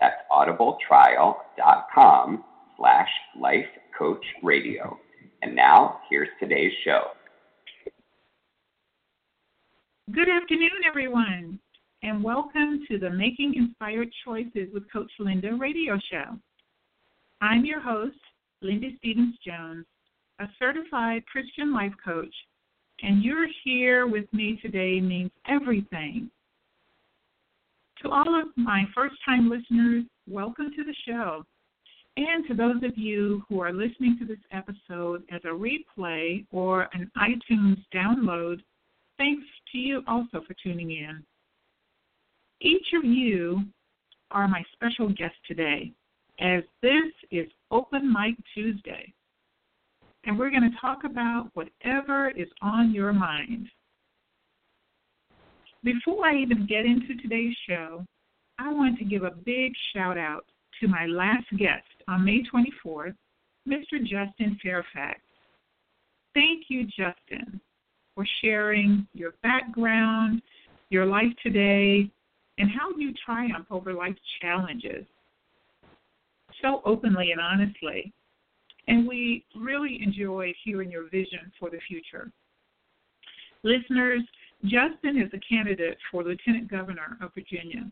That's audibletrial.com/lifecoachradio. And now, here's today's show. Good afternoon, everyone, and welcome to the Making Inspired Choices with Coach Linda radio show. I'm your host, Linda Stephens-Jones, a certified Christian life coach, and you're here with me today means everything. To all of my first-time listeners, welcome to the show. And to those of you who are listening to this episode as a replay or an iTunes download, thanks to you also for tuning in. Each of you are my special guest today, as this is Open Mic Tuesday, and we're going to talk about whatever is on your mind. Before I even get into today's show, I want to give a big shout-out to my last guest on May 24th, Mr. Justin Fairfax. Thank you, Justin, for sharing your background, your life today, and how you triumph over life's challenges so openly and honestly, and we really enjoyed hearing your vision for the future. Listeners, Justin is a candidate for Lieutenant Governor of Virginia,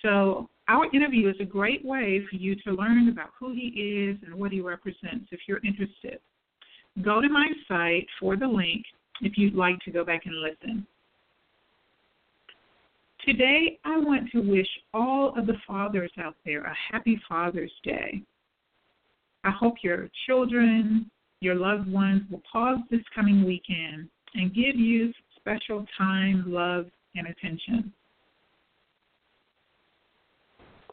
so our interview is a great way for you to learn about who he is and what he represents if you're interested. Go to my site for the link if you'd like to go back and listen. Today, I want to wish all of the fathers out there a happy Father's Day. I hope your children, your loved ones will pause this coming weekend and give you special time, love, and attention.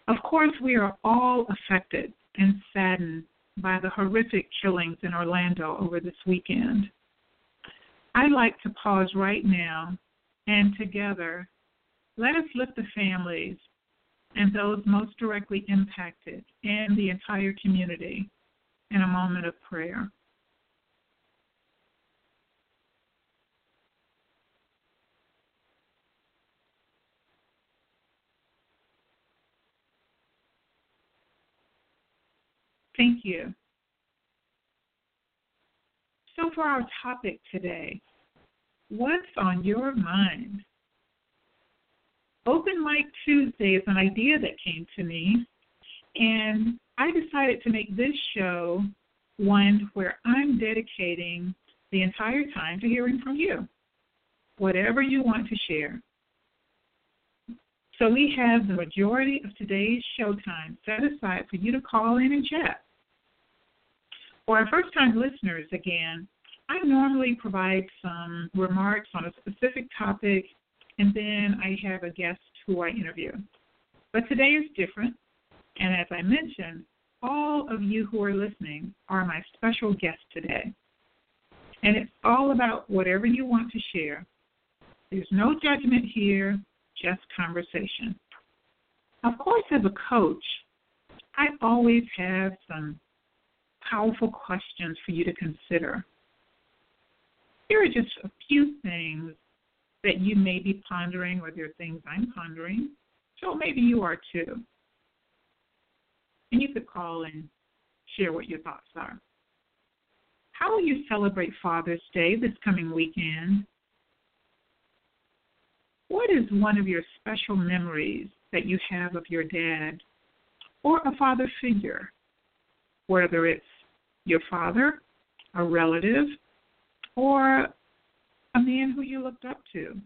Of course, we are all affected and saddened by the horrific killings in Orlando over this weekend. I'd like to pause right now and together let us lift the families and those most directly impacted and the entire community in a moment of prayer. Thank you. So for our topic today, what's on your mind? Open Mic Tuesday is an idea that came to me, and I decided to make this show one where I'm dedicating the entire time to hearing from you, whatever you want to share. So we have the majority of today's showtime set aside for you to call in and chat. For our first-time listeners, again, I normally provide some remarks on a specific topic, and then I have a guest who I interview. But today is different, and as I mentioned, all of you who are listening are my special guests today. And it's all about whatever you want to share. There's no judgment here, just conversation. Of course, as a coach, I always have some powerful questions for you to consider. Here are just a few things that you may be pondering, or there are things I'm pondering, so maybe you are too. And you could call and share what your thoughts are. How will you celebrate Father's Day this coming weekend? What is one of your special memories that you have of your dad or a father figure, whether it's your father, a relative, or a man who you looked up to?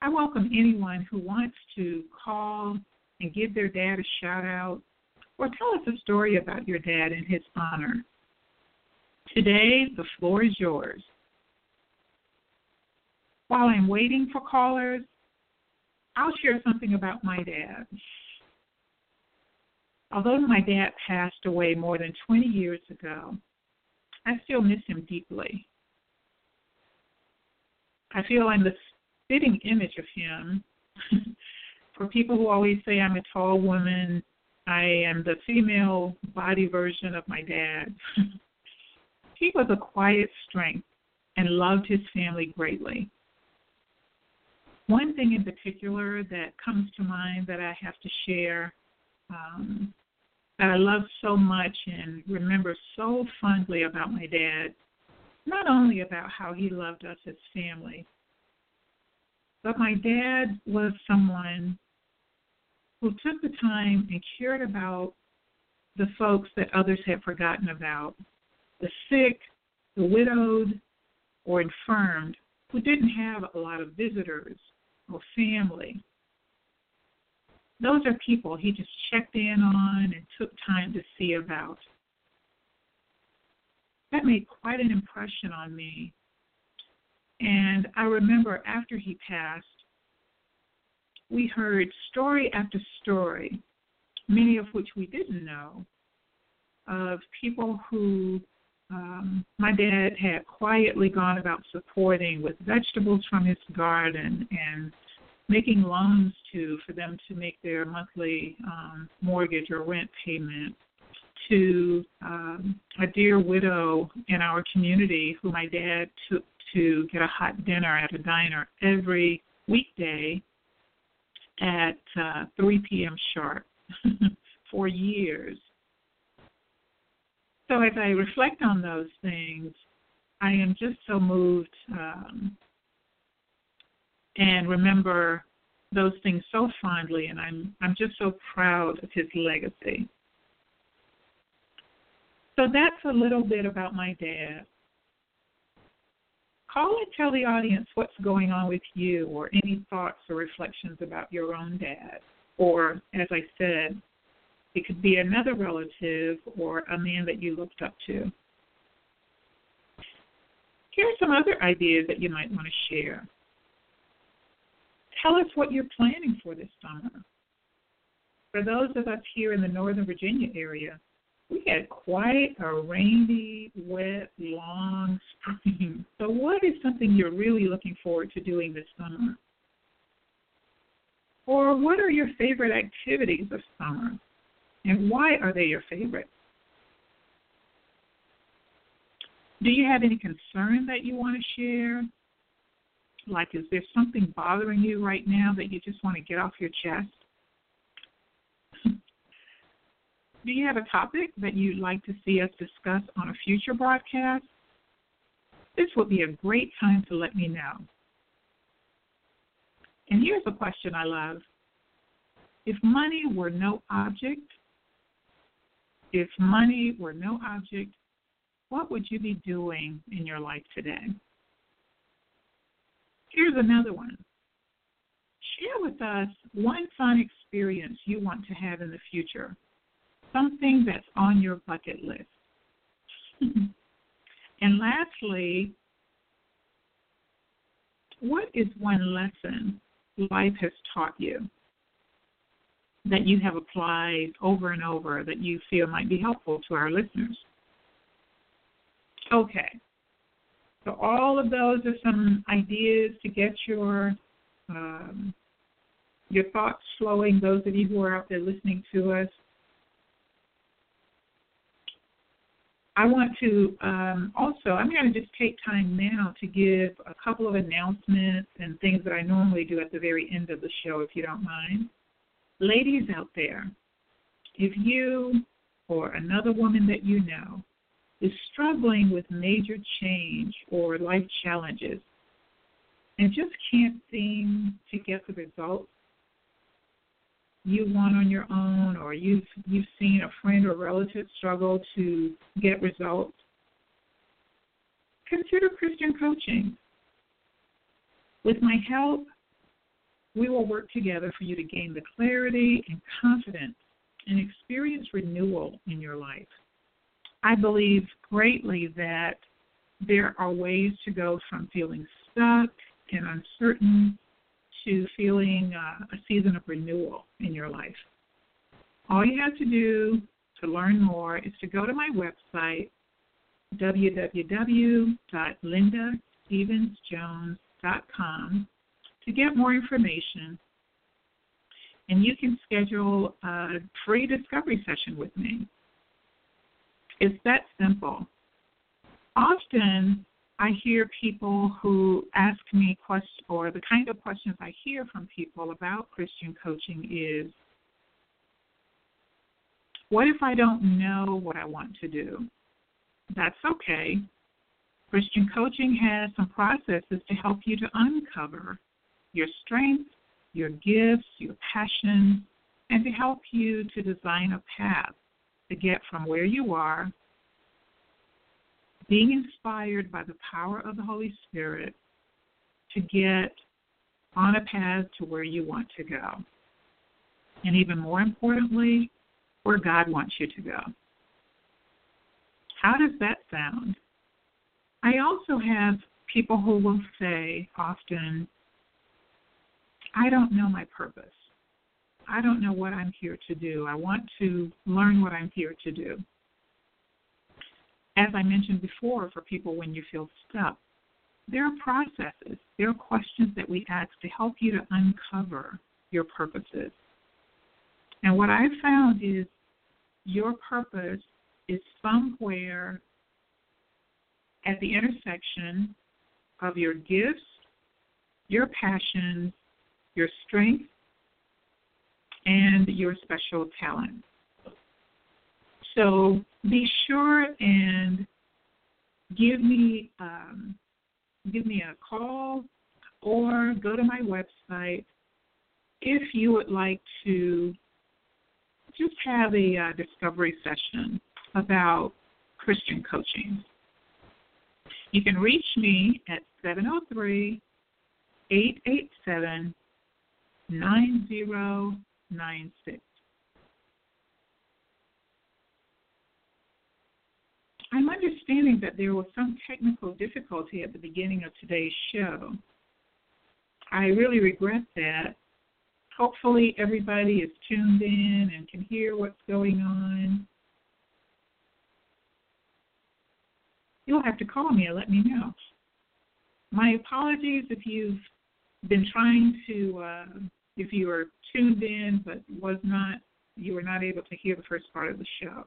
I welcome anyone who wants to call and give their dad a shout out or tell us a story about your dad in his honor. Today, the floor is yours. While I'm waiting for callers, I'll share something about my dad. Although my dad passed away more than 20 years ago, I still miss him deeply. I feel I'm the fitting image of him. For people who always say I'm a tall woman, I am the female body version of my dad. He was a quiet strength and loved his family greatly. One thing in particular that comes to mind that I have to share that I love so much and remember so fondly about my dad, not only about how he loved us as family, but my dad was someone who took the time and cared about the folks that others had forgotten about, the sick, the widowed, or infirmed, who didn't have a lot of visitors or family. Those are people he just checked in on and took time to see about. That made quite an impression on me. And I remember after he passed, we heard story after story, many of which we didn't know, of people who my dad had quietly gone about supporting with vegetables from his garden and making loans to for them to make their monthly mortgage or rent payment, to a dear widow in our community who my dad took to get a hot dinner at a diner every weekday at 3 p.m. sharp for years. So as I reflect on those things, I am just so moved and remember those things so fondly, and I'm just so proud of his legacy. So that's a little bit about my dad. Call and tell the audience what's going on with you or any thoughts or reflections about your own dad. Or, as I said, it could be another relative or a man that you looked up to. Here are some other ideas that you might want to share. Tell us what you're planning for this summer. For those of us here in the Northern Virginia area, we had quite a rainy, wet, long spring. So what is something you're really looking forward to doing this summer? Or what are your favorite activities of summer? And why are they your favorite? Do you have any concern that you want to share? Like, is there something bothering you right now that you just want to get off your chest? Do you have a topic that you'd like to see us discuss on a future broadcast? This would be a great time to let me know. And here's a question I love. If money were no object, what would you be doing in your life today? Here's another one. Share with us one fun experience you want to have in the future. Something that's on your bucket list. And lastly, what is one lesson life has taught you that you have applied over and over that you feel might be helpful to our listeners? Okay. So all of those are some ideas to get your thoughts flowing, those of you who are out there listening to us. I want to I'm going to just take time now to give a couple of announcements and things that I normally do at the very end of the show, if you don't mind. Ladies out there, if you or another woman that you know is struggling with major change or life challenges and just can't seem to get the results you want on your own, or you've seen a friend or relative struggle to get results, consider Christian coaching. With my help, we will work together for you to gain the clarity and confidence and experience renewal in your life. I believe greatly that there are ways to go from feeling stuck and uncertain to feeling a season of renewal in your life. All you have to do to learn more is to go to my website, www.lindastephensjones.com, to get more information. And you can schedule a free discovery session with me. It's that simple. Often I hear people who ask me questions, or the kind of questions I hear from people about Christian coaching is, what if I don't know what I want to do? That's okay. Christian coaching has some processes to help you to uncover your strengths, your gifts, your passion, and to help you to design a path to get from where you are, being inspired by the power of the Holy Spirit, to get on a path to where you want to go. And even more importantly, where God wants you to go. How does that sound? I also have people who will say often, I don't know my purpose. I don't know what I'm here to do. I want to learn what I'm here to do. As I mentioned before, for people when you feel stuck, there are processes. There are questions that we ask to help you to uncover your purposes. And what I've found is your purpose is somewhere at the intersection of your gifts, your passions, your strength, and your special talent. So be sure and give me a call or go to my website if you would like to just have a discovery session about Christian coaching. You can reach me at 703-887-9096. I'm understanding that there was some technical difficulty at the beginning of today's show. I really regret that. Hopefully everybody is tuned in and can hear what's going on. You'll have to call me and let me know. My apologies if you've been trying to, if you were tuned in but you were not able to hear the first part of the show.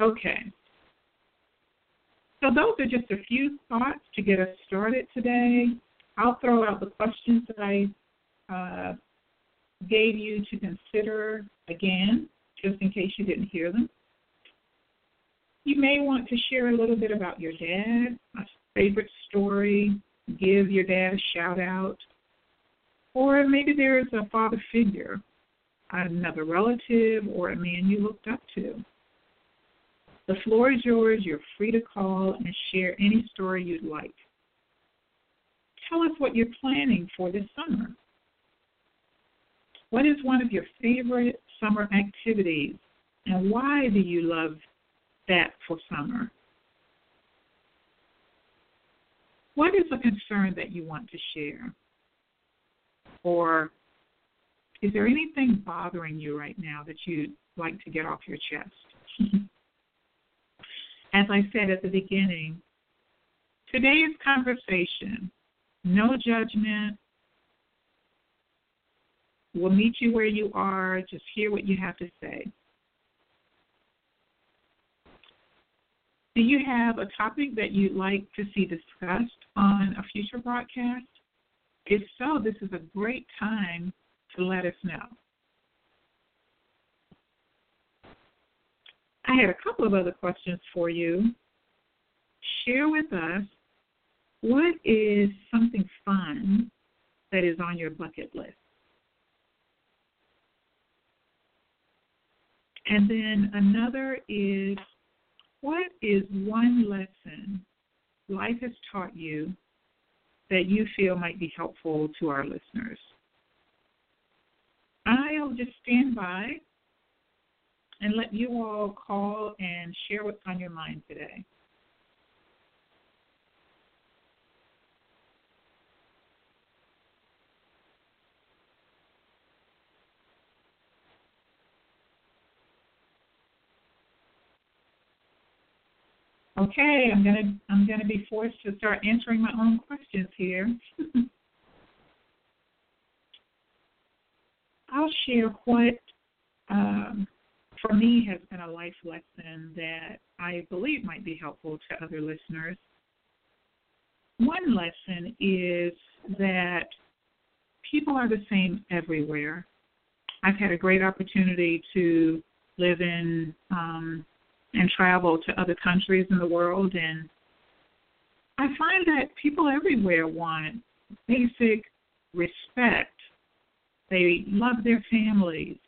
Okay. So those are just a few thoughts to get us started today. I'll throw out the questions that I gave you to consider again, just in case you didn't hear them. You may want to share a little bit about your dad, a favorite story, give your dad a shout out, or maybe there is a father figure, another relative, or a man you looked up to. The floor is yours. You're free to call and share any story you'd like. Tell us what you're planning for this summer. What is one of your favorite summer activities, and why do you love that for summer? What is a concern that you want to share? Or is there anything bothering you right now that you'd like to get off your chest? As I said at the beginning, today's conversation, no judgment. We'll meet you where you are. Just hear what you have to say. Do you have a topic that you'd like to see discussed on a future broadcast? If so, this is a great time to let us know. I had a couple of other questions for you. Share with us, what is something fun that is on your bucket list? And then another is, what is one lesson life has taught you that you feel might be helpful to our listeners? I'll just stand by and let you all call and share what's on your mind today. Okay, I'm gonna be forced to start answering my own questions here. I'll share what, for me, has been a life lesson that I believe might be helpful to other listeners. One lesson is that people are the same everywhere. I've had a great opportunity to live in and travel to other countries in the world, and I find that people everywhere want basic respect. They love their families.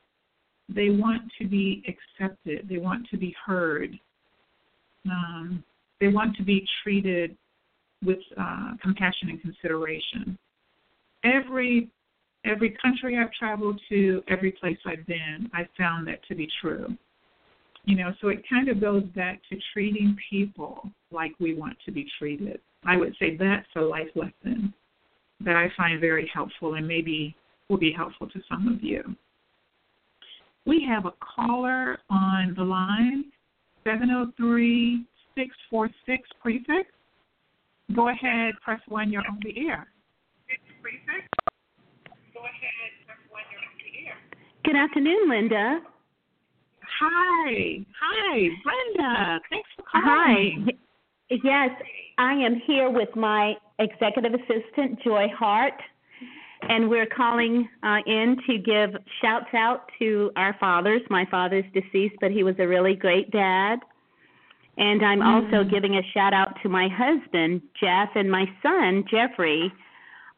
They want to be accepted. They want to be heard. They want to be treated with compassion and consideration. Every country I've traveled to, every place I've been, I found that to be true. You know, so it kind of goes back to treating people like we want to be treated. I would say that's a life lesson that I find very helpful and maybe will be helpful to some of you. We have a caller on the line, 703-646-prefix. Go ahead, press 1, you're on the air. Good afternoon, Linda. Hi, Brenda. Thanks for calling. Hi. Yes, I am here with my executive assistant, Joy Hart, and we're calling in to give shouts out to our fathers. My father's deceased, but he was a really great dad. And I'm also giving a shout out to my husband, Jeff, and my son, Jeffrey,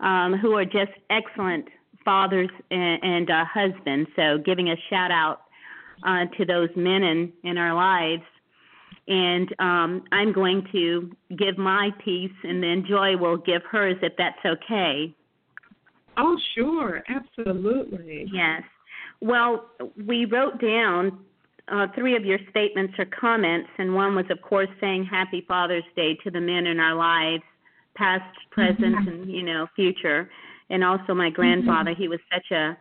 who are just excellent fathers and husbands. So giving a shout out to those men in our lives. And I'm going to give my piece, and then Joy will give hers if that's okay. Oh, sure. Absolutely. Yes. Well, we wrote down three of your statements or comments, and one was, of course, saying Happy Father's Day to the men in our lives, past, present, and, you know, future. And also my grandfather, he was such an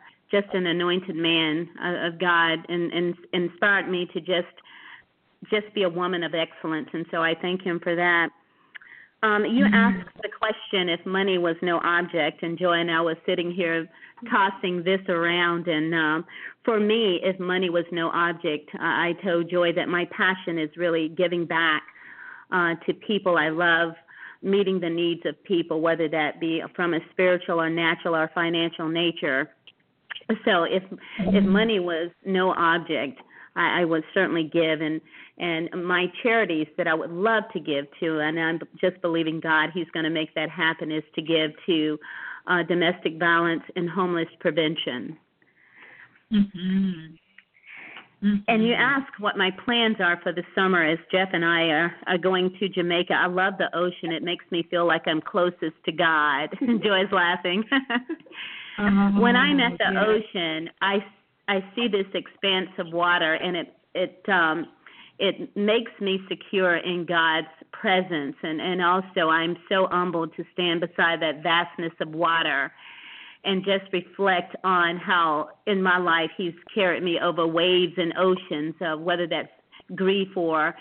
anointed man of God, and inspired me to just be a woman of excellence. And so I thank him for that. You asked the question if money was no object, and Joy and I was sitting here tossing this around. And for me, if money was no object, I told Joy that my passion is really giving back to people I love, meeting the needs of people, whether that be from a spiritual or natural or financial nature. So if money was no object, I would certainly give, and my charities that I would love to give to, and I'm just believing God he's going to make that happen, is to give to domestic violence and homeless prevention. And you ask what my plans are for the summer, as Jeff and I are going to Jamaica. I love the ocean. It makes me feel like I'm closest to God. Joy's laughing. When I'm at the ocean, I see this expanse of water, and it makes me secure in God's presence. And also I'm so humbled to stand beside that vastness of water and just reflect on how in my life he's carried me over waves and oceans, whether that's grief or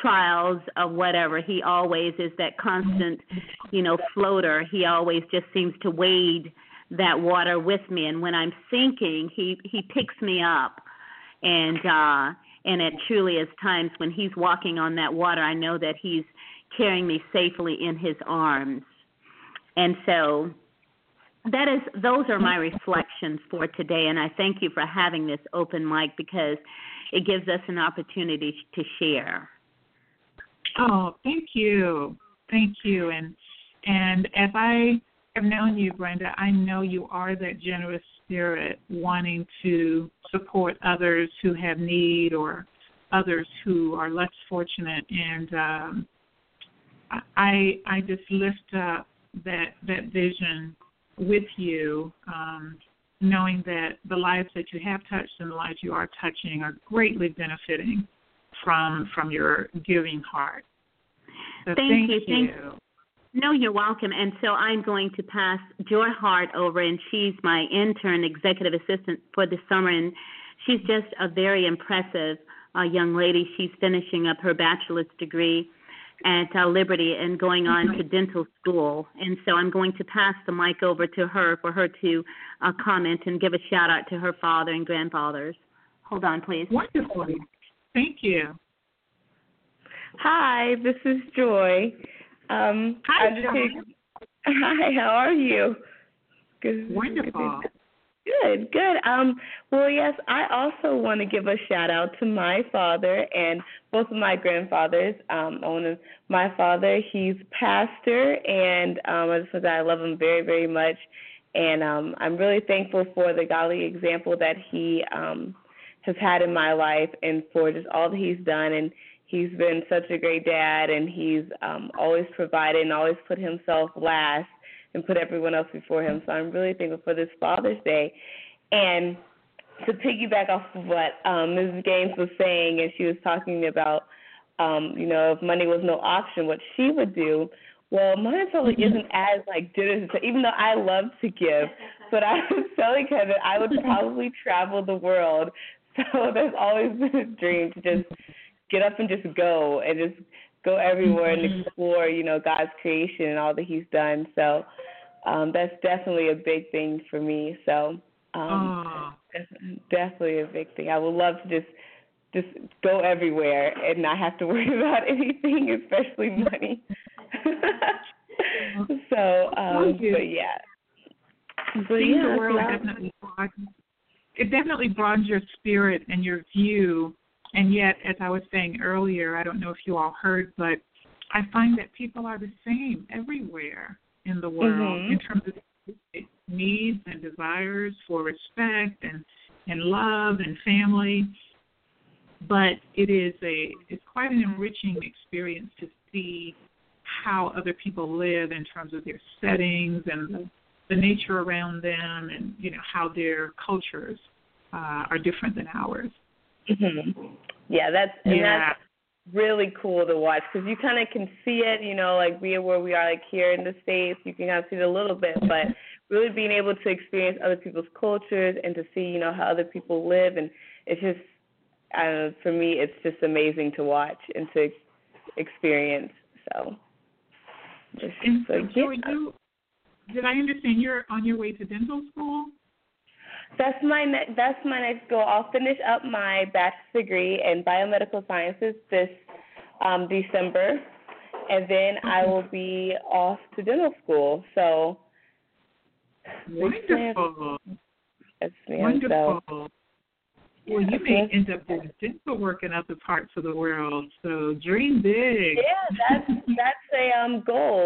trials or whatever. He always is that constant, you know, floater. He always just seems to wade that water with me, and when I'm sinking, he picks me up, and it truly is times when he's walking on that water, I know that he's carrying me safely in his arms. And so those are my reflections for today, and I thank you for having this open mic because it gives us an opportunity to share. Oh, thank you, and as I I've known you, Brenda, I know you are that generous spirit wanting to support others who have need or others who are less fortunate. And I just lift up that vision with you, knowing that the lives that you have touched and the lives you are touching are greatly benefiting from your giving heart. So thank you. No, you're welcome. And so I'm going to pass Joy Hart over, and she's my intern executive assistant for the summer, and she's just a very impressive young lady. She's finishing up her bachelor's degree at Liberty and going on to dental school. And so I'm going to pass the mic over to her for her to comment and give a shout out to her father and grandfathers. Hold on, please. Wonderful. Thank you. Hi, this is Joy. Hi, Joy. Hi, how are you? Good. Wonderful. Good, good. Well, yes, I also want to give a shout-out to my father and both of my grandfathers. My father, he's pastor, and I love him very, very much. And I'm really thankful for the godly example that he has had in my life and for just all that he's done. And he's been such a great dad, and he's always provided and always put himself last and put everyone else before him. So I'm really thankful for this Father's Day. And to piggyback off of what Mrs. Gaines was saying, and she was talking about, if money was no option, what she would do, well, mine probably isn't as, generous, even though I love to give. But I was telling Kevin I would probably travel the world. So there's always been a dream to just get up and just go everywhere and explore, God's creation and all that he's done. So that's definitely a big thing for me. So definitely a big thing. I would love to just go everywhere and not have to worry about anything, especially money. The world definitely broadens your spirit and your view. And yet, as I was saying earlier, I don't know if you all heard, but I find that people are the same everywhere in the world in terms of needs and desires for respect and love and family. But it's quite an enriching experience to see how other people live in terms of their settings and the nature around them and, how their cultures are different than ours. Mm-hmm. Yeah, that's really cool to watch because you kind of can see it, where we are, here in the States, you can kind of see it a little bit, but really being able to experience other people's cultures and to see, how other people live, and it's just, for me, it's just amazing to watch and to experience. Did I understand you're on your way to dental school? That's my next goal. I'll finish up my bachelor's degree in biomedical sciences this December, and then I will be off to dental school. So wonderful. Yes, ma'am. Wonderful. So, well, you may end up doing dental work in other parts of the world. So dream big. Yeah, that's a goal.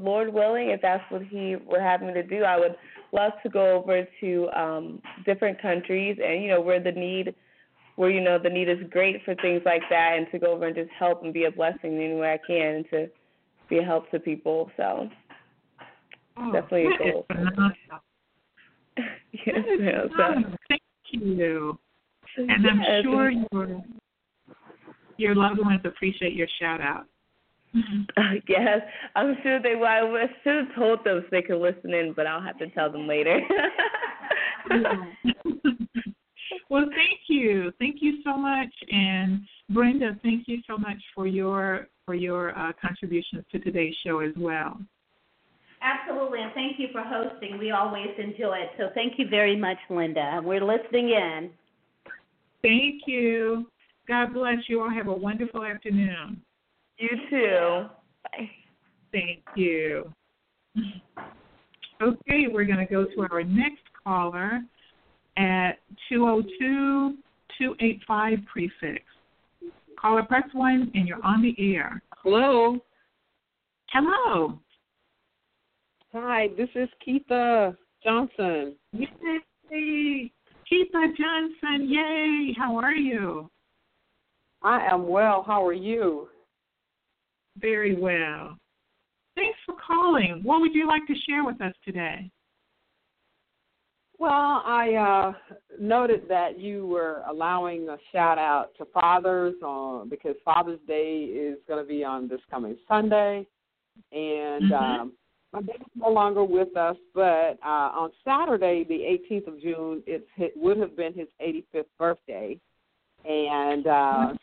Lord willing, if that's what He were having me to do, I would love to go over to different countries and, the need is great for things like that, and to go over and just help and be a blessing in any way I can and to be a help to people. So definitely a goal. Yes, thank you. And yes, I'm sure your loved ones appreciate your shout out. Yes, I'm sure they will. I should have told them so they could listen in, but I'll have to tell them later. Well, thank you. Thank you so much. And Brenda, thank you so much for your contributions to today's show as well. Absolutely, and thank you for hosting. We always enjoy it. So thank you very much, Linda. We're listening in. Thank you. God bless you all. Have a wonderful afternoon. You too. Bye. Thank you. Okay, we're going to go to our next caller at 202-285 prefix. Caller, press 1, and you're on the air. Hello. Hello. Hi, this is Keitha Johnson. Yay. Keitha Johnson, yay. How are you? I am well. How are you? Very well. Thanks for calling. What would you like to share with us today? Well, I noted that you were allowing a shout-out to fathers because Father's Day is going to be on this coming Sunday. And my baby's no longer with us, but on Saturday, the 18th of June, it would have been his 85th birthday. And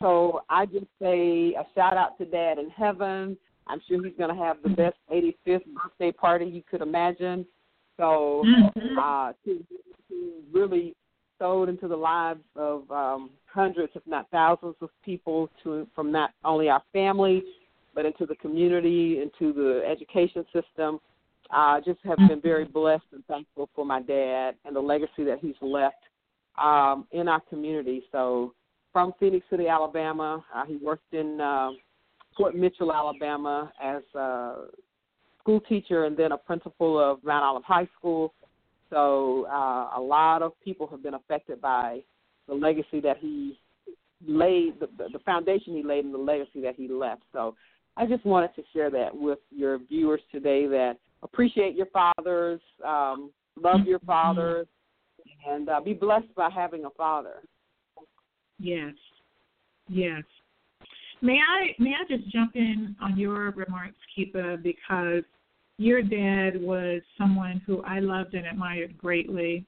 so I just say a shout-out to Dad in heaven. I'm sure he's going to have the best 85th birthday party you could imagine. So he really sold into the lives of hundreds, if not thousands, of people from not only our family, but into the community, into the education system. I just have been very blessed and thankful for my dad and the legacy that he's left in our community. So from Phoenix City, Alabama, he worked in Fort Mitchell, Alabama as a school teacher and then a principal of Mount Olive High School. So a lot of people have been affected by the legacy that he laid, the foundation he laid and the legacy that he left. So I just wanted to share that with your viewers today, that appreciate your fathers, love your fathers, and be blessed by having a father. Yes, yes. May I just jump in on your remarks, Keitha, because your dad was someone who I loved and admired greatly.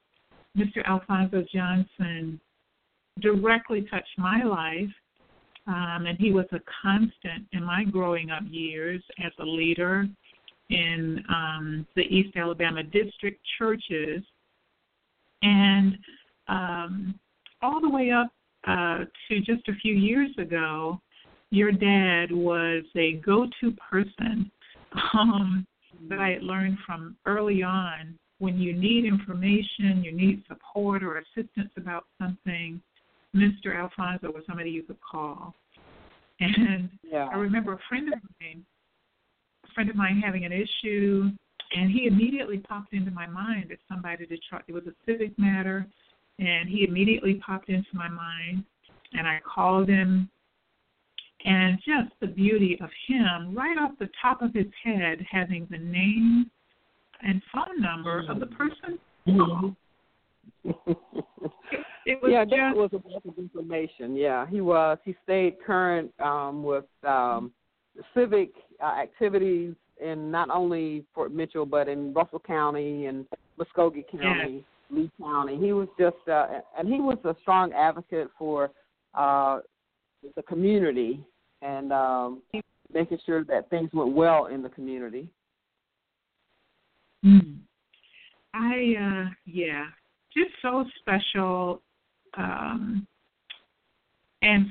Mr. Alfonso Johnson directly touched my life, and he was a constant in my growing up years as a leader in the East Alabama District churches, and all the way up to just a few years ago, your dad was a go-to person that I had learned from early on. When you need information, you need support or assistance about something, Mr. Alfonso was somebody you could call. And yeah. I remember a friend of mine having an issue, and he immediately popped into my mind as somebody to try. It was a civic matter, and he immediately popped into my mind, and I called him. And just the beauty of him, right off the top of his head, having the name and phone number of the person. Oh. It was that was a wealth of information. Yeah, he was. He stayed current with civic activities in not only Fort Mitchell, but in Russell County and Muskogee County, Lee County. He was just, and he was a strong advocate for the community and making sure that things went well in the community. Just so special and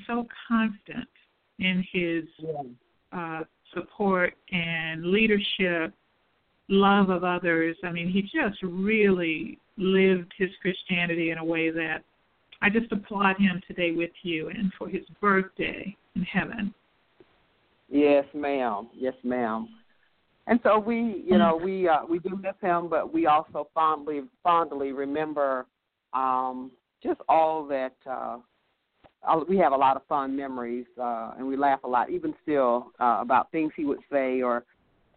so constant in his support and leadership, love of others. I mean, he just really lived his Christianity in a way that I just applaud him today with you and for his birthday in heaven. Yes, ma'am. Yes, ma'am. And so we do miss him, but we also fondly remember just all that. We have a lot of fond memories, and we laugh a lot, even still, about things he would say or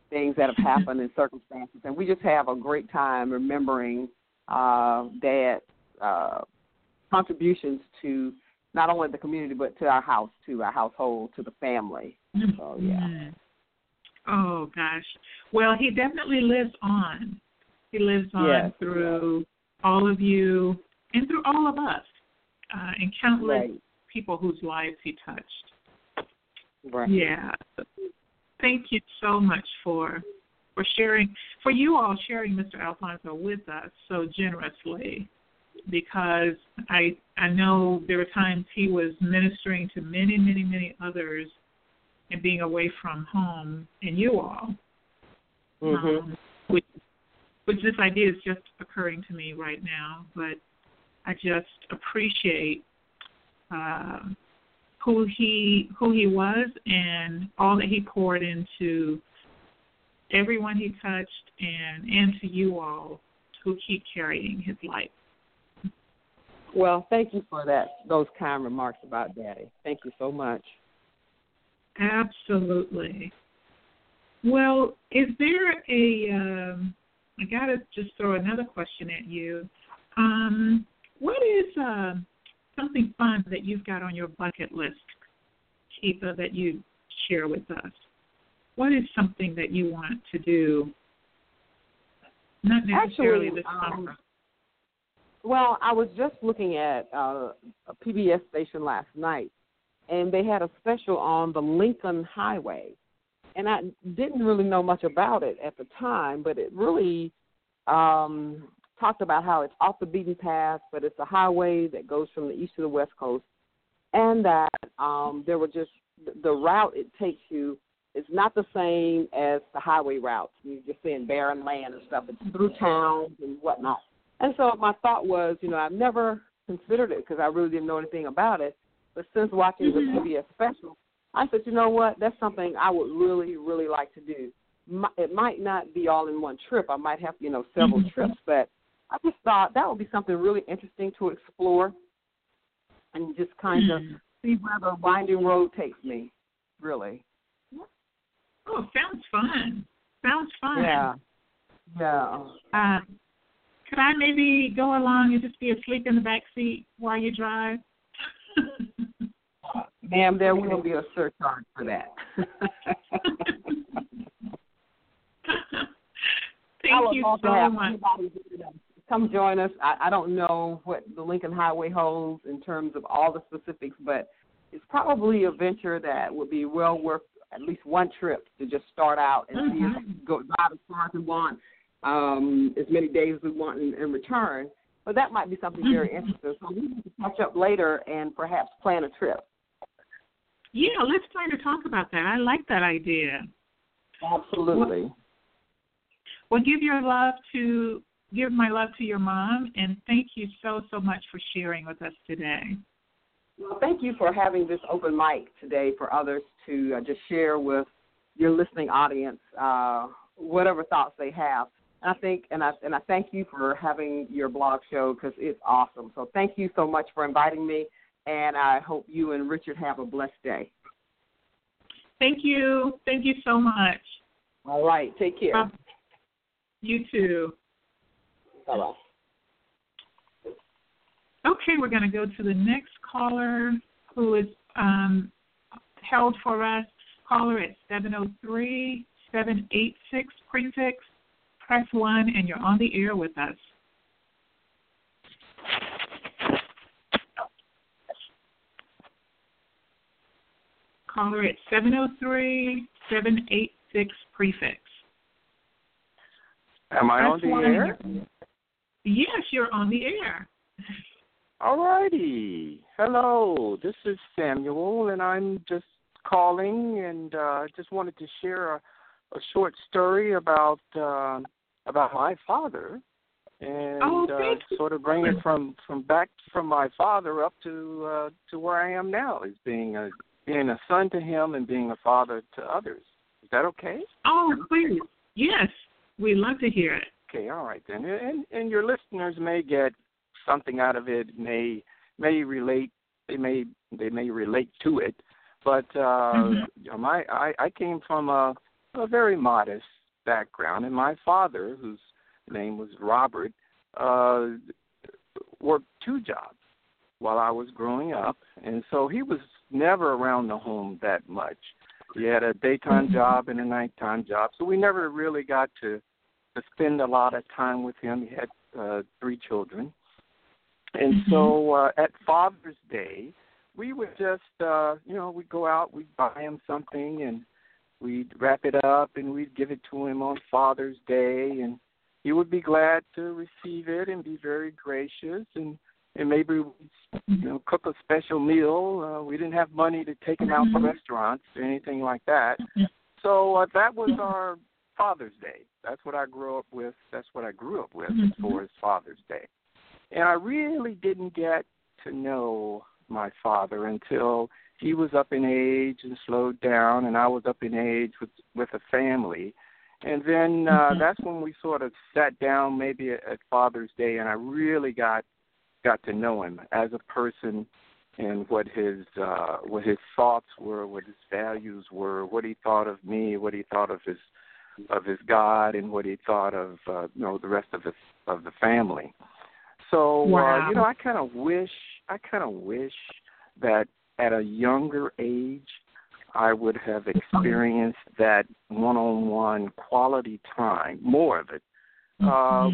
things that have happened in circumstances. And we just have a great time remembering Dad's contributions to not only the community, but to our house, to our household, to the family. So, yeah. Oh, gosh. Well, he definitely lives on. He lives on through all of you and through all of us and countless people whose lives he touched. Right. Yeah. Thank you so much for sharing, for you all sharing Mr. Alfonso with us so generously, because I know there were times he was ministering to many, many, many others and being away from home and you all, which this idea is just occurring to me right now, but I just appreciate who he was and all that he poured into everyone he touched and to you all who keep carrying his light. Well, thank you for those kind remarks about Daddy. Thank you so much. Absolutely. Well, is there a I got to just throw another question at you. What is something fun that you've got on your bucket list, Keitha, that you share with us? What is something that you want to do? Not necessarily this summer. Well, I was just looking at a PBS station last night, and they had a special on the Lincoln Highway. And I didn't really know much about it at the time, but it really talked about how it's off the beaten path, but it's a highway that goes from the east to the west coast, and that there were just the route it takes you is not the same as the highway routes. You're just seeing barren land and stuff. It's through towns and whatnot. And so my thought was, you know, I've never considered it because I really didn't know anything about it. But since watching the PBS special, I said, you know what, that's something I would really, really like to do. It might not be all in one trip. I might have, you know, several trips. But I just thought that would be something really interesting to explore and just kind of see where the winding road takes me, really. Oh, sounds fun. Yeah. Yeah. Could I maybe go along and just be asleep in the back seat while you drive? Ma'am, there will be a surcharge for that. Thank you so much. Come join us. I don't know what the Lincoln Highway holds in terms of all the specifics, but it's probably a venture that would be well worth at least one trip to just start out and see if we can go drive as far as we want, as many days as we want and return. But that might be something very interesting. So we need to catch up later and perhaps plan a trip. Yeah, let's plan to talk about that. I like that idea. Absolutely. Well, give my love to your mom, and thank you so, so much for sharing with us today. Well, thank you for having this open mic today for others to just share with your listening audience whatever thoughts they have. And I thank you for having your blog show because it's awesome. So thank you so much for inviting me, and I hope you and Richard have a blessed day. Thank you. Thank you so much. All right. Take care. You too. Bye-bye. Okay, we're going to go to the next caller who is held for us. Caller at 703-786 prefix. Press 1, and you're on the air with us. Caller at 703-786 prefix. Am I on the air? Yes, you're on the air. All righty. Hello, this is Samuel, and I'm just calling, and I just wanted to share a short story about my father, and sort of bring it from back from my father up to where I am now, is being a son to him and being a father to others. Is that okay? Oh, please. Yes, we love to hear it. Okay, all right then, and your listeners may get something out of it, may relate, they may relate to it, but I came from a very modest background, and my father, whose name was Robert, worked two jobs while I was growing up, and so he was never around the home that much. He had a daytime job and a nighttime job, so we never really got to spend a lot of time with him. He had three children. And so at Father's Day, we would just, we'd go out, we'd buy him something, and we'd wrap it up, and we'd give it to him on Father's Day, and he would be glad to receive it and be very gracious, and maybe we'd, cook a special meal. We didn't have money to take him out to restaurants or anything like that. So that was our Father's Day. That's what I grew up with. That's what I grew up with as far as Father's Day. And I really didn't get to know my father until he was up in age and slowed down, and I was up in age with a family. And then that's when we sort of sat down maybe at Father's Day, and I really got to know him as a person and what his thoughts were, what his values were, what he thought of me, what he thought of his God, and what he thought of the rest of the family. So, I kind of wish that at a younger age I would have experienced that one-on-one quality time, more of it,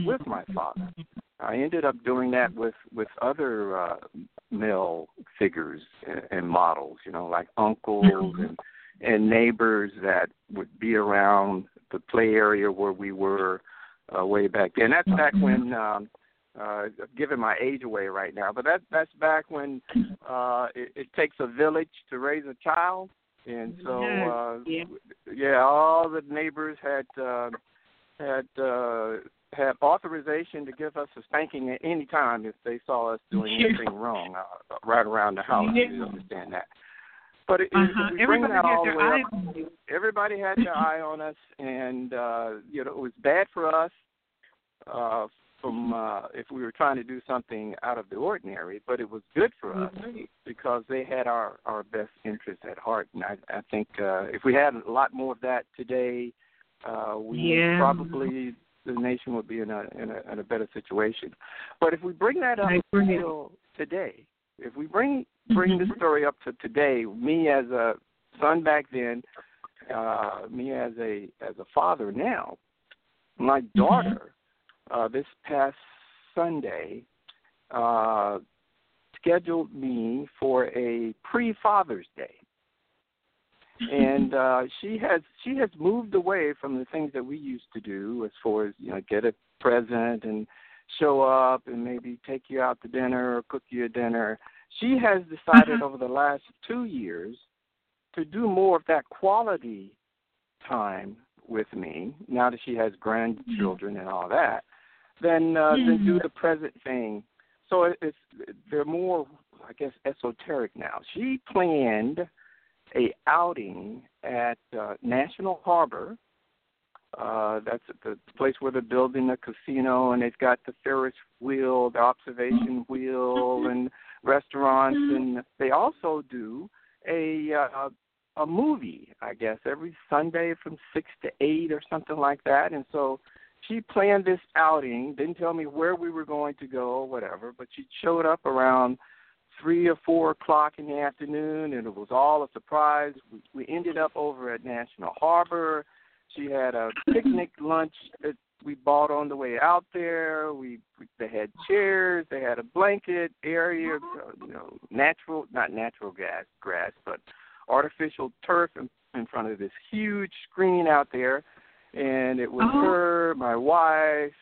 with my father. I ended up doing that with other male figures and models, you know, like uncles and neighbors that would be around the play area where we were way back then. That's back when, giving my age away right now, but that's back when it takes a village to raise a child. And so, all the neighbors had authorization to give us a spanking at any time if they saw us doing anything wrong right around the house. You understand that? But we bring that all the way up. Everybody had their eye on us, and you know, it was bad for us if we were trying to do something out of the ordinary. But it was good for us because they had our best interests at heart. And I think if we had a lot more of that today, probably the nation would be in a better situation. But if we bring that up until today, if we bring this story up to today, me as a son back then, me as a father now, my daughter this past Sunday scheduled me for a pre-Father's Day. And she has moved away from the things that we used to do as far as, you know, get a present and show up and maybe take you out to dinner or cook you a dinner. She has decided over the last 2 years to do more of that quality time with me, now that she has grandchildren and all that, than do the present thing. So they're more, I guess, esoteric now. She planned a outing at National Harbor. That's the place where they're building a casino, and they've got the Ferris wheel, the observation wheel, and restaurants. And they also do a movie, I guess, every Sunday from 6 to 8 or something like that. And so she planned this outing, didn't tell me where we were going to go or whatever, but she showed up around 3 or 4 o'clock in the afternoon, and it was all a surprise. We ended up over at National Harbor. She had a picnic lunch that we bought on the way out there. They had chairs, they had a blanket area, you know, grass, but artificial turf in front of this huge screen out there. And it was her, my wife,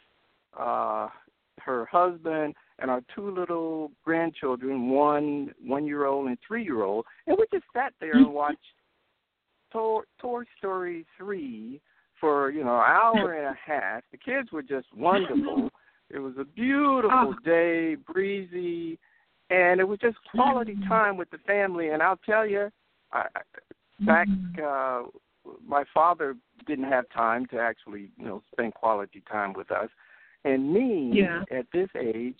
her husband, and our 2 little grandchildren, one-year-old and 3-year-old, and we just sat there and watched Toy Story 3 for, you know, an hour and a half. The kids were just wonderful. It was a beautiful day, breezy, and it was just quality time with the family. And I'll tell you, my father didn't have time to actually, you know, spend quality time with us. And me, at this age,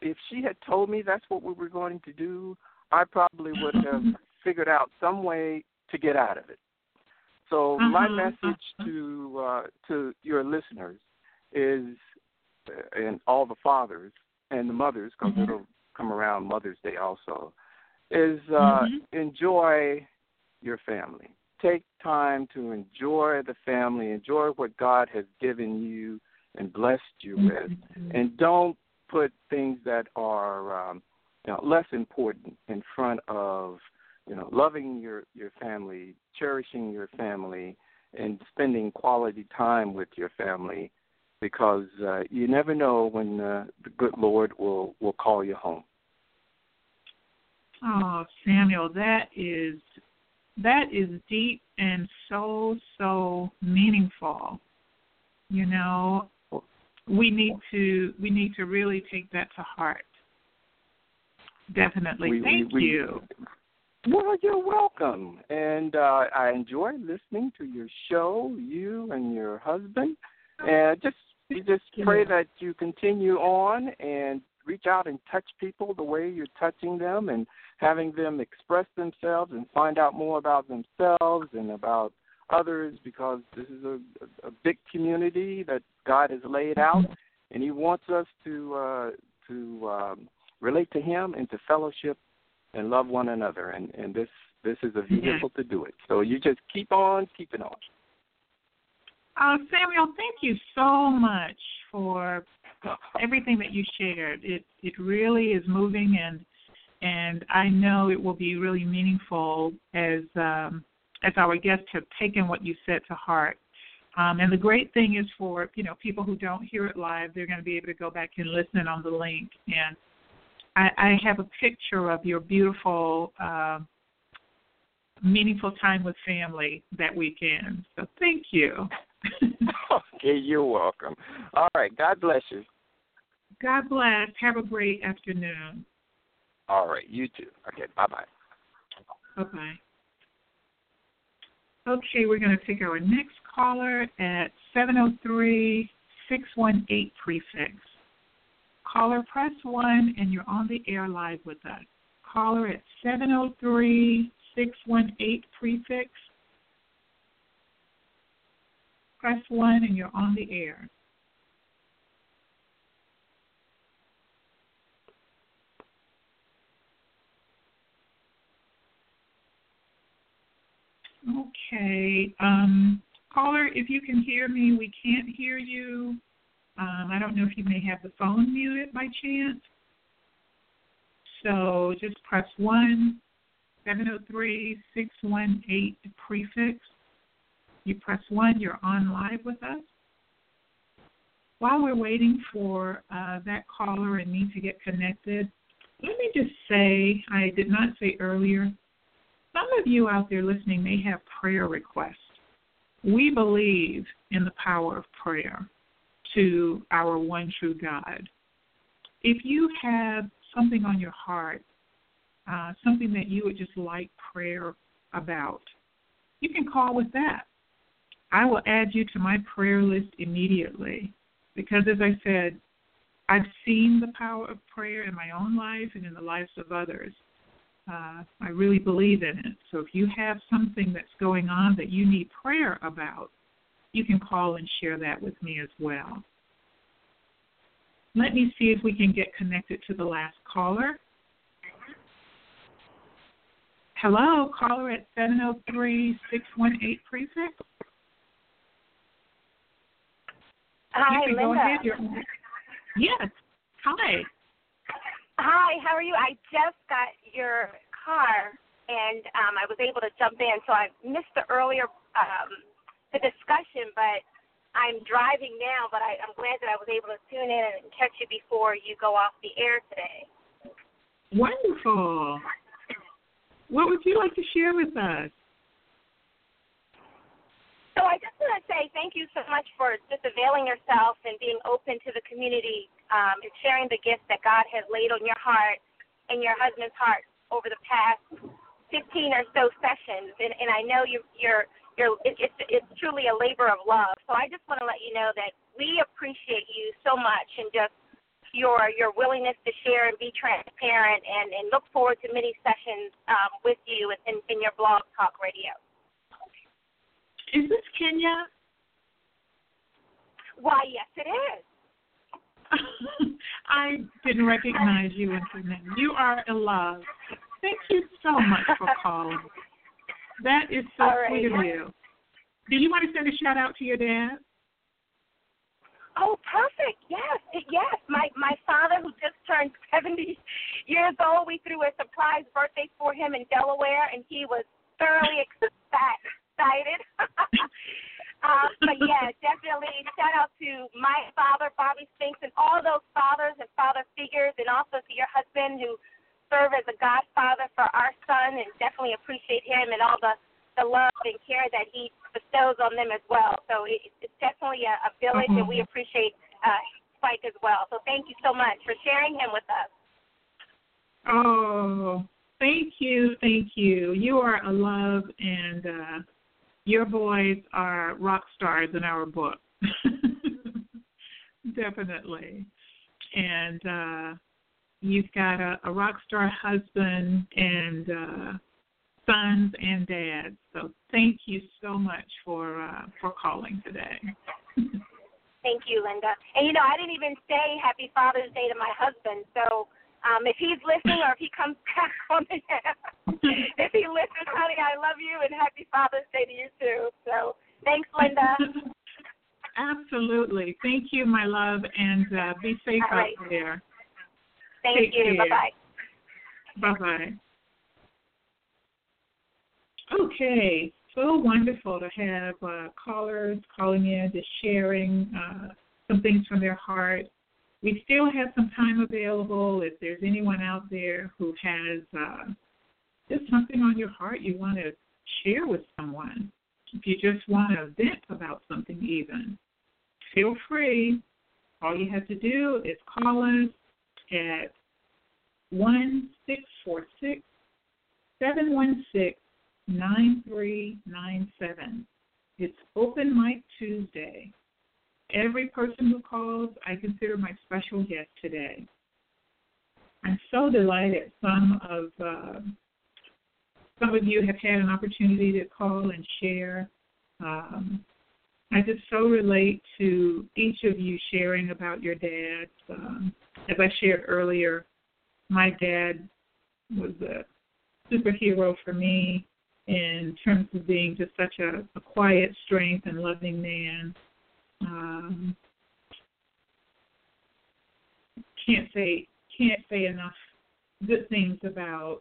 if she had told me that's what we were going to do, I probably would have figured out some way to get out of it. So my message to your listeners is, and all the fathers and the mothers, because it'll come around Mother's Day also, is enjoy your family. Take time to enjoy the family. Enjoy what God has given you and blessed you with. And don't put things that are less important in front of, you know, loving your family, cherishing your family, and spending quality time with your family, because you never know when the good Lord will call you home. Oh, Samuel, that is deep and so meaningful. You know, we need to really take that to heart. Definitely. Thank you. Well, you're welcome. And I enjoy listening to your show, you and your husband. And just pray that you continue on and reach out and touch people the way you're touching them and having them express themselves and find out more about themselves and about others, because this is a big community that God has laid out, and He wants us to relate to Him and to fellowship and love one another, and this is a vehicle to do it. So you just keep on keeping on. Samuel, thank you so much for everything that you shared. It really is moving, and I know it will be really meaningful as our guests have taken what you said to heart. And the great thing is for, you know, people who don't hear it live, they're going to be able to go back and listen on the link. And I have a picture of your beautiful, meaningful time with family that weekend. So thank you. Okay, you're welcome. All right, God bless you. God bless. Have a great afternoon. All right, you too. Okay, bye-bye. Bye-bye. Okay, we're going to take our next caller at 703-618 prefix. Caller, press 1, and you're on the air live with us. Caller at 703-618 prefix. Press 1, and you're on the air. Okay. Caller, if you can hear me, we can't hear you. I don't know if you may have the phone muted by chance. So just press 1, 703-618 prefix. You press 1, you're on live with us. While we're waiting for that caller and me to get connected, let me just say, I did not say earlier, some of you out there listening may have prayer requests. We believe in the power of prayer to our one true God. If you have something on your heart, something that you would just like prayer about, you can call with that. I will add you to my prayer list immediately because, as I said, I've seen the power of prayer in my own life and in the lives of others. I really believe in it. So if you have something that's going on that you need prayer about, you can call and share that with me as well. Let me see if we can get connected to the last caller. Hello, caller at 703-618 prefix. Hi, Linda. Go ahead. Yes. Hi. Hi, how are you? I just got your car, and I was able to jump in, so I missed the earlier the discussion, but I'm driving now, but I'm glad that I was able to tune in and catch you before you go off the air today. Wonderful. What would you like to share with us? So I just want to say thank you so much for just availing yourself and being open to the community and sharing the gifts that God has laid on your heart and your husband's heart over the past 15 or so sessions. And I know it's truly a labor of love. So I just want to let you know that we appreciate you so much and just your willingness to share and be transparent and look forward to many sessions with you in your Blog Talk Radio. Is this Kenya? Why, yes, it is. I didn't recognize you in the name. You are a love. Thank you so much for calling. That is so sweet of you. Do you want to send a shout out to your dad? Oh, perfect. Yes. My father, who just turned 70 years old, we threw a surprise birthday for him in Delaware, and he was thoroughly excited. But yeah, definitely shout out to my father, Bobby Spinks, and all those fathers and father figures, and also to your husband who served as a godfather for our son, and definitely appreciate him and all the love and care that he bestows on them as well. So it's definitely a village, and we appreciate Spike as well. So thank you so much for sharing him with us. Oh, thank you. You are a love, and your boys are rock stars in our book. Definitely. And you've got a rock star husband and sons and dads. So thank you so much for calling today. Thank you, Linda. And, you know, I didn't even say Happy Father's Day to my husband. So if he's listening or if he comes back on the air, if he listens, honey, I love you, and Happy Father's Day to you, too. So thanks, Linda. Absolutely. Thank you, my love, and be safe out there. Thank you. Bye-bye. Bye-bye. Okay. So wonderful to have callers calling in, just sharing some things from their heart. We still have some time available. If there's anyone out there who has just something on your heart you want to share with someone, if you just want to vent about something even, feel free. All you have to do is call us at 1-646-716-9397. It's Open Mic Tuesday. Every person who calls, I consider my special guest today. I'm so delighted some of you have had an opportunity to call and share. I just so relate to each of you sharing about your dad. As I shared earlier, my dad was a superhero for me in terms of being just such a quiet strength and loving man. Can't say enough good things about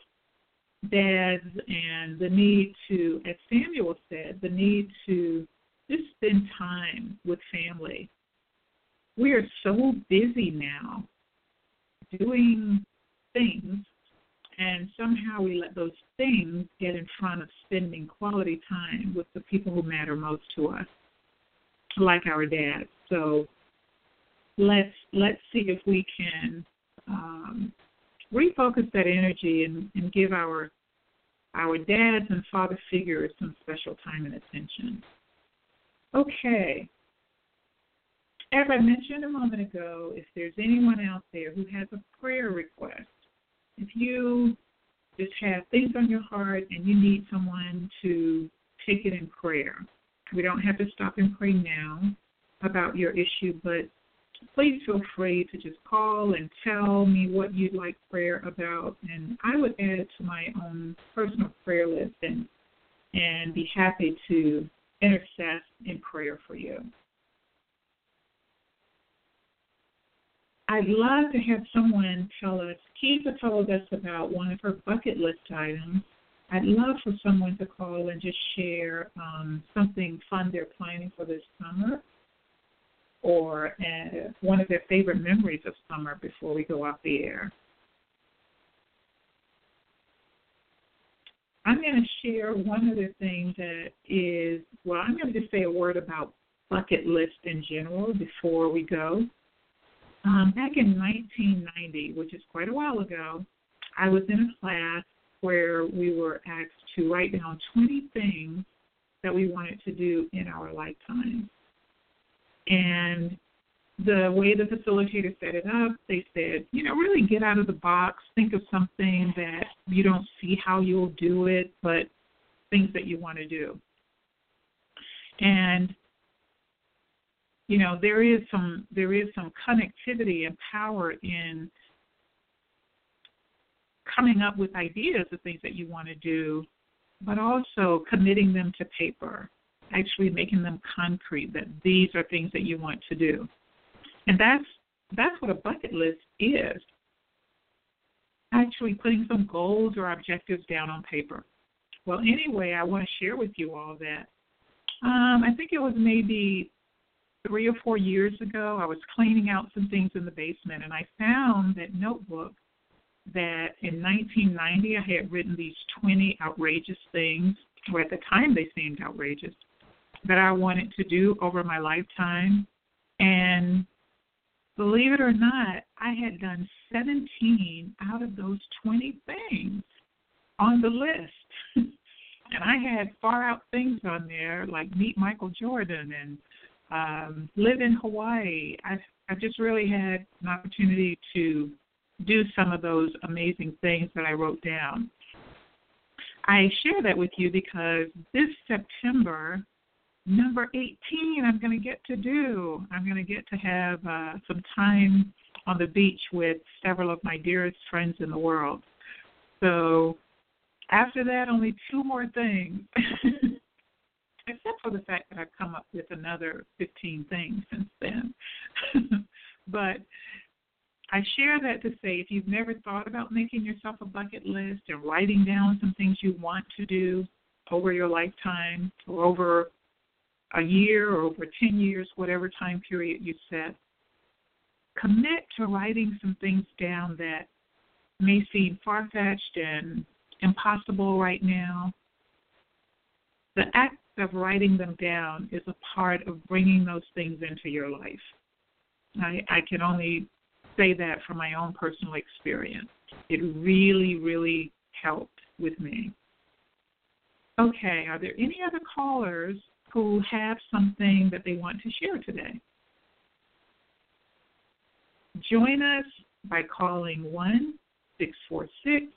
dads and the need to, as Samuel said, the need to just spend time with family. We are so busy now doing things, and somehow we let those things get in front of spending quality time with the people who matter most to us, like our dads. So let's see if we can refocus that energy and give our dads and father figures some special time and attention. Okay. As I mentioned a moment ago, if there's anyone out there who has a prayer request, if you just have things on your heart and you need someone to take it in prayer, we don't have to stop and pray now about your issue, but please feel free to just call and tell me what you'd like prayer about, and I would add it to my own personal prayer list and be happy to intercede in prayer for you. I'd love to have someone tell us. Keitha told us about one of her bucket list items. I'd love for someone to call and just share something fun they're planning for this summer, or one of their favorite memories of summer before we go off the air. I'm going to share one other thing that is, well, I'm going to just say a word about bucket list in general before we go. Back in 1990, which is quite a while ago, I was in a class where we were asked to write down 20 things that we wanted to do in our lifetime. And the way the facilitator set it up, they said, really get out of the box, think of something that you don't see how you'll do it, but things that you want to do. And, there is some connectivity and power in coming up with ideas of things that you want to do, but also committing them to paper, actually making them concrete, that these are things that you want to do. And that's what a bucket list is, actually putting some goals or objectives down on paper. Well, anyway, I want to share with you all that. I think it was maybe 3 or 4 years ago, I was cleaning out some things in the basement, and I found that notebook that in 1990 I had written these 20 outrageous things, or at the time they seemed outrageous, that I wanted to do over my lifetime. And believe it or not, I had done 17 out of those 20 things on the list. And I had far out things on there, like meet Michael Jordan and live in Hawaii. I just really had an opportunity to do some of those amazing things that I wrote down. I share that with you because this September, number 18, I'm going to get to have some time on the beach with several of my dearest friends in the world. So after that, only 2 more things. except for the fact that I've come up with another 15 things since then. But I share that to say, if you've never thought about making yourself a bucket list and writing down some things you want to do over your lifetime or over a year or over 10 years, whatever time period you set, commit to writing some things down that may seem far-fetched and impossible right now. The act of writing them down is a part of bringing those things into your life. I can only say that from my own personal experience. It really, really helped with me. Okay, are there any other callers who have something that they want to share today? Join us by calling 1-646-716-9397.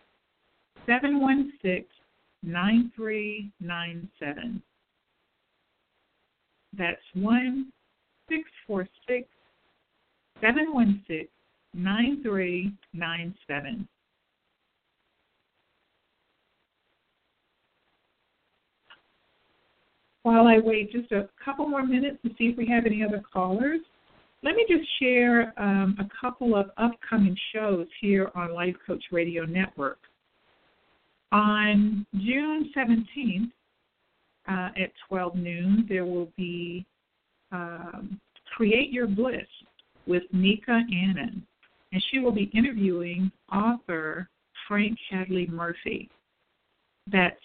That's 1-646-716-9397. While I wait just a couple more minutes to see if we have any other callers, let me just share a couple of upcoming shows here on Life Coach Radio Network. On June 17th at 12 noon, there will be Create Your Bliss with Nika Annan, and she will be interviewing author Frank Hadley Murphy. That's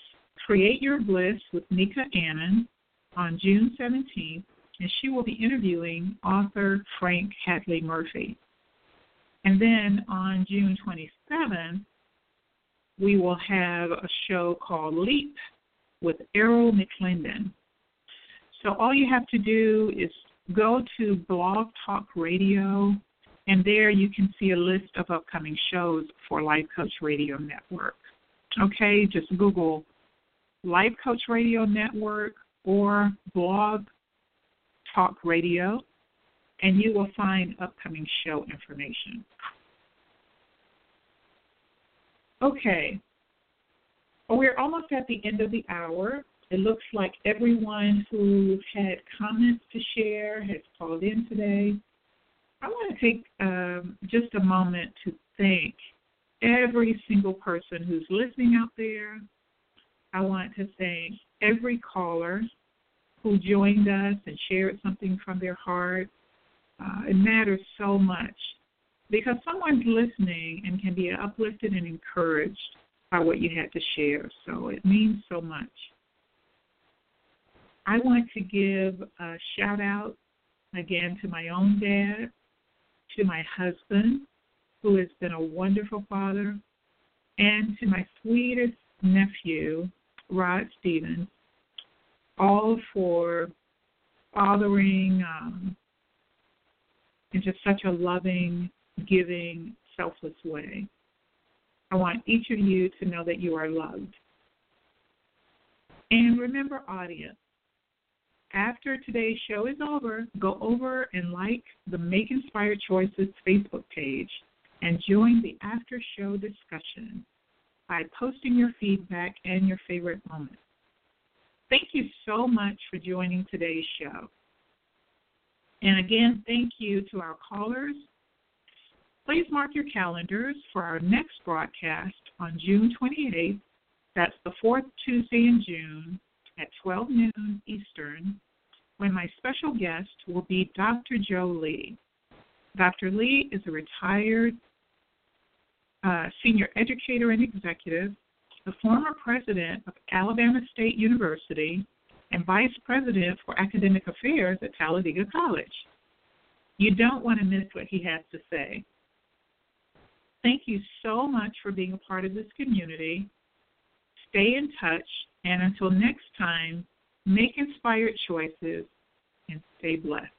Create Your Bliss with Nika Annan on June 17th, and she will be interviewing author Frank Hadley Murphy. And then on June 27th, we will have a show called Leap with Errol McClendon. So all you have to do is go to Blog Talk Radio, and there you can see a list of upcoming shows for Life Coach Radio Network. Okay, just Google Life Coach Radio Network or Blog Talk Radio, and you will find upcoming show information. Okay, we're almost at the end of the hour. It looks like everyone who had comments to share has called in today. I want to take just a moment to thank every single person who's listening out there. I want to thank every caller who joined us and shared something from their heart. It matters so much because someone's listening and can be uplifted and encouraged by what you had to share. So it means so much. I want to give a shout out again to my own dad, to my husband, who has been a wonderful father, and to my sweetest nephew, Rod Stevens, all for fathering in just such a loving, giving, selfless way. I want each of you to know that you are loved. And remember, audience, after today's show is over, go over and like the Make Inspired Choices Facebook page and join the after-show discussion by posting your feedback and your favorite moments. Thank you so much for joining today's show. And again, thank you to our callers. Please mark your calendars for our next broadcast on June 28th. That's the fourth Tuesday in June at 12 noon Eastern, when my special guest will be Dr. Joe Lee. Dr. Lee is a retired senior educator and executive, the former president of Alabama State University and vice president for academic affairs at Talladega College. You don't want to miss what he has to say. Thank you so much for being a part of this community. Stay in touch, and until next time, make inspired choices and stay blessed.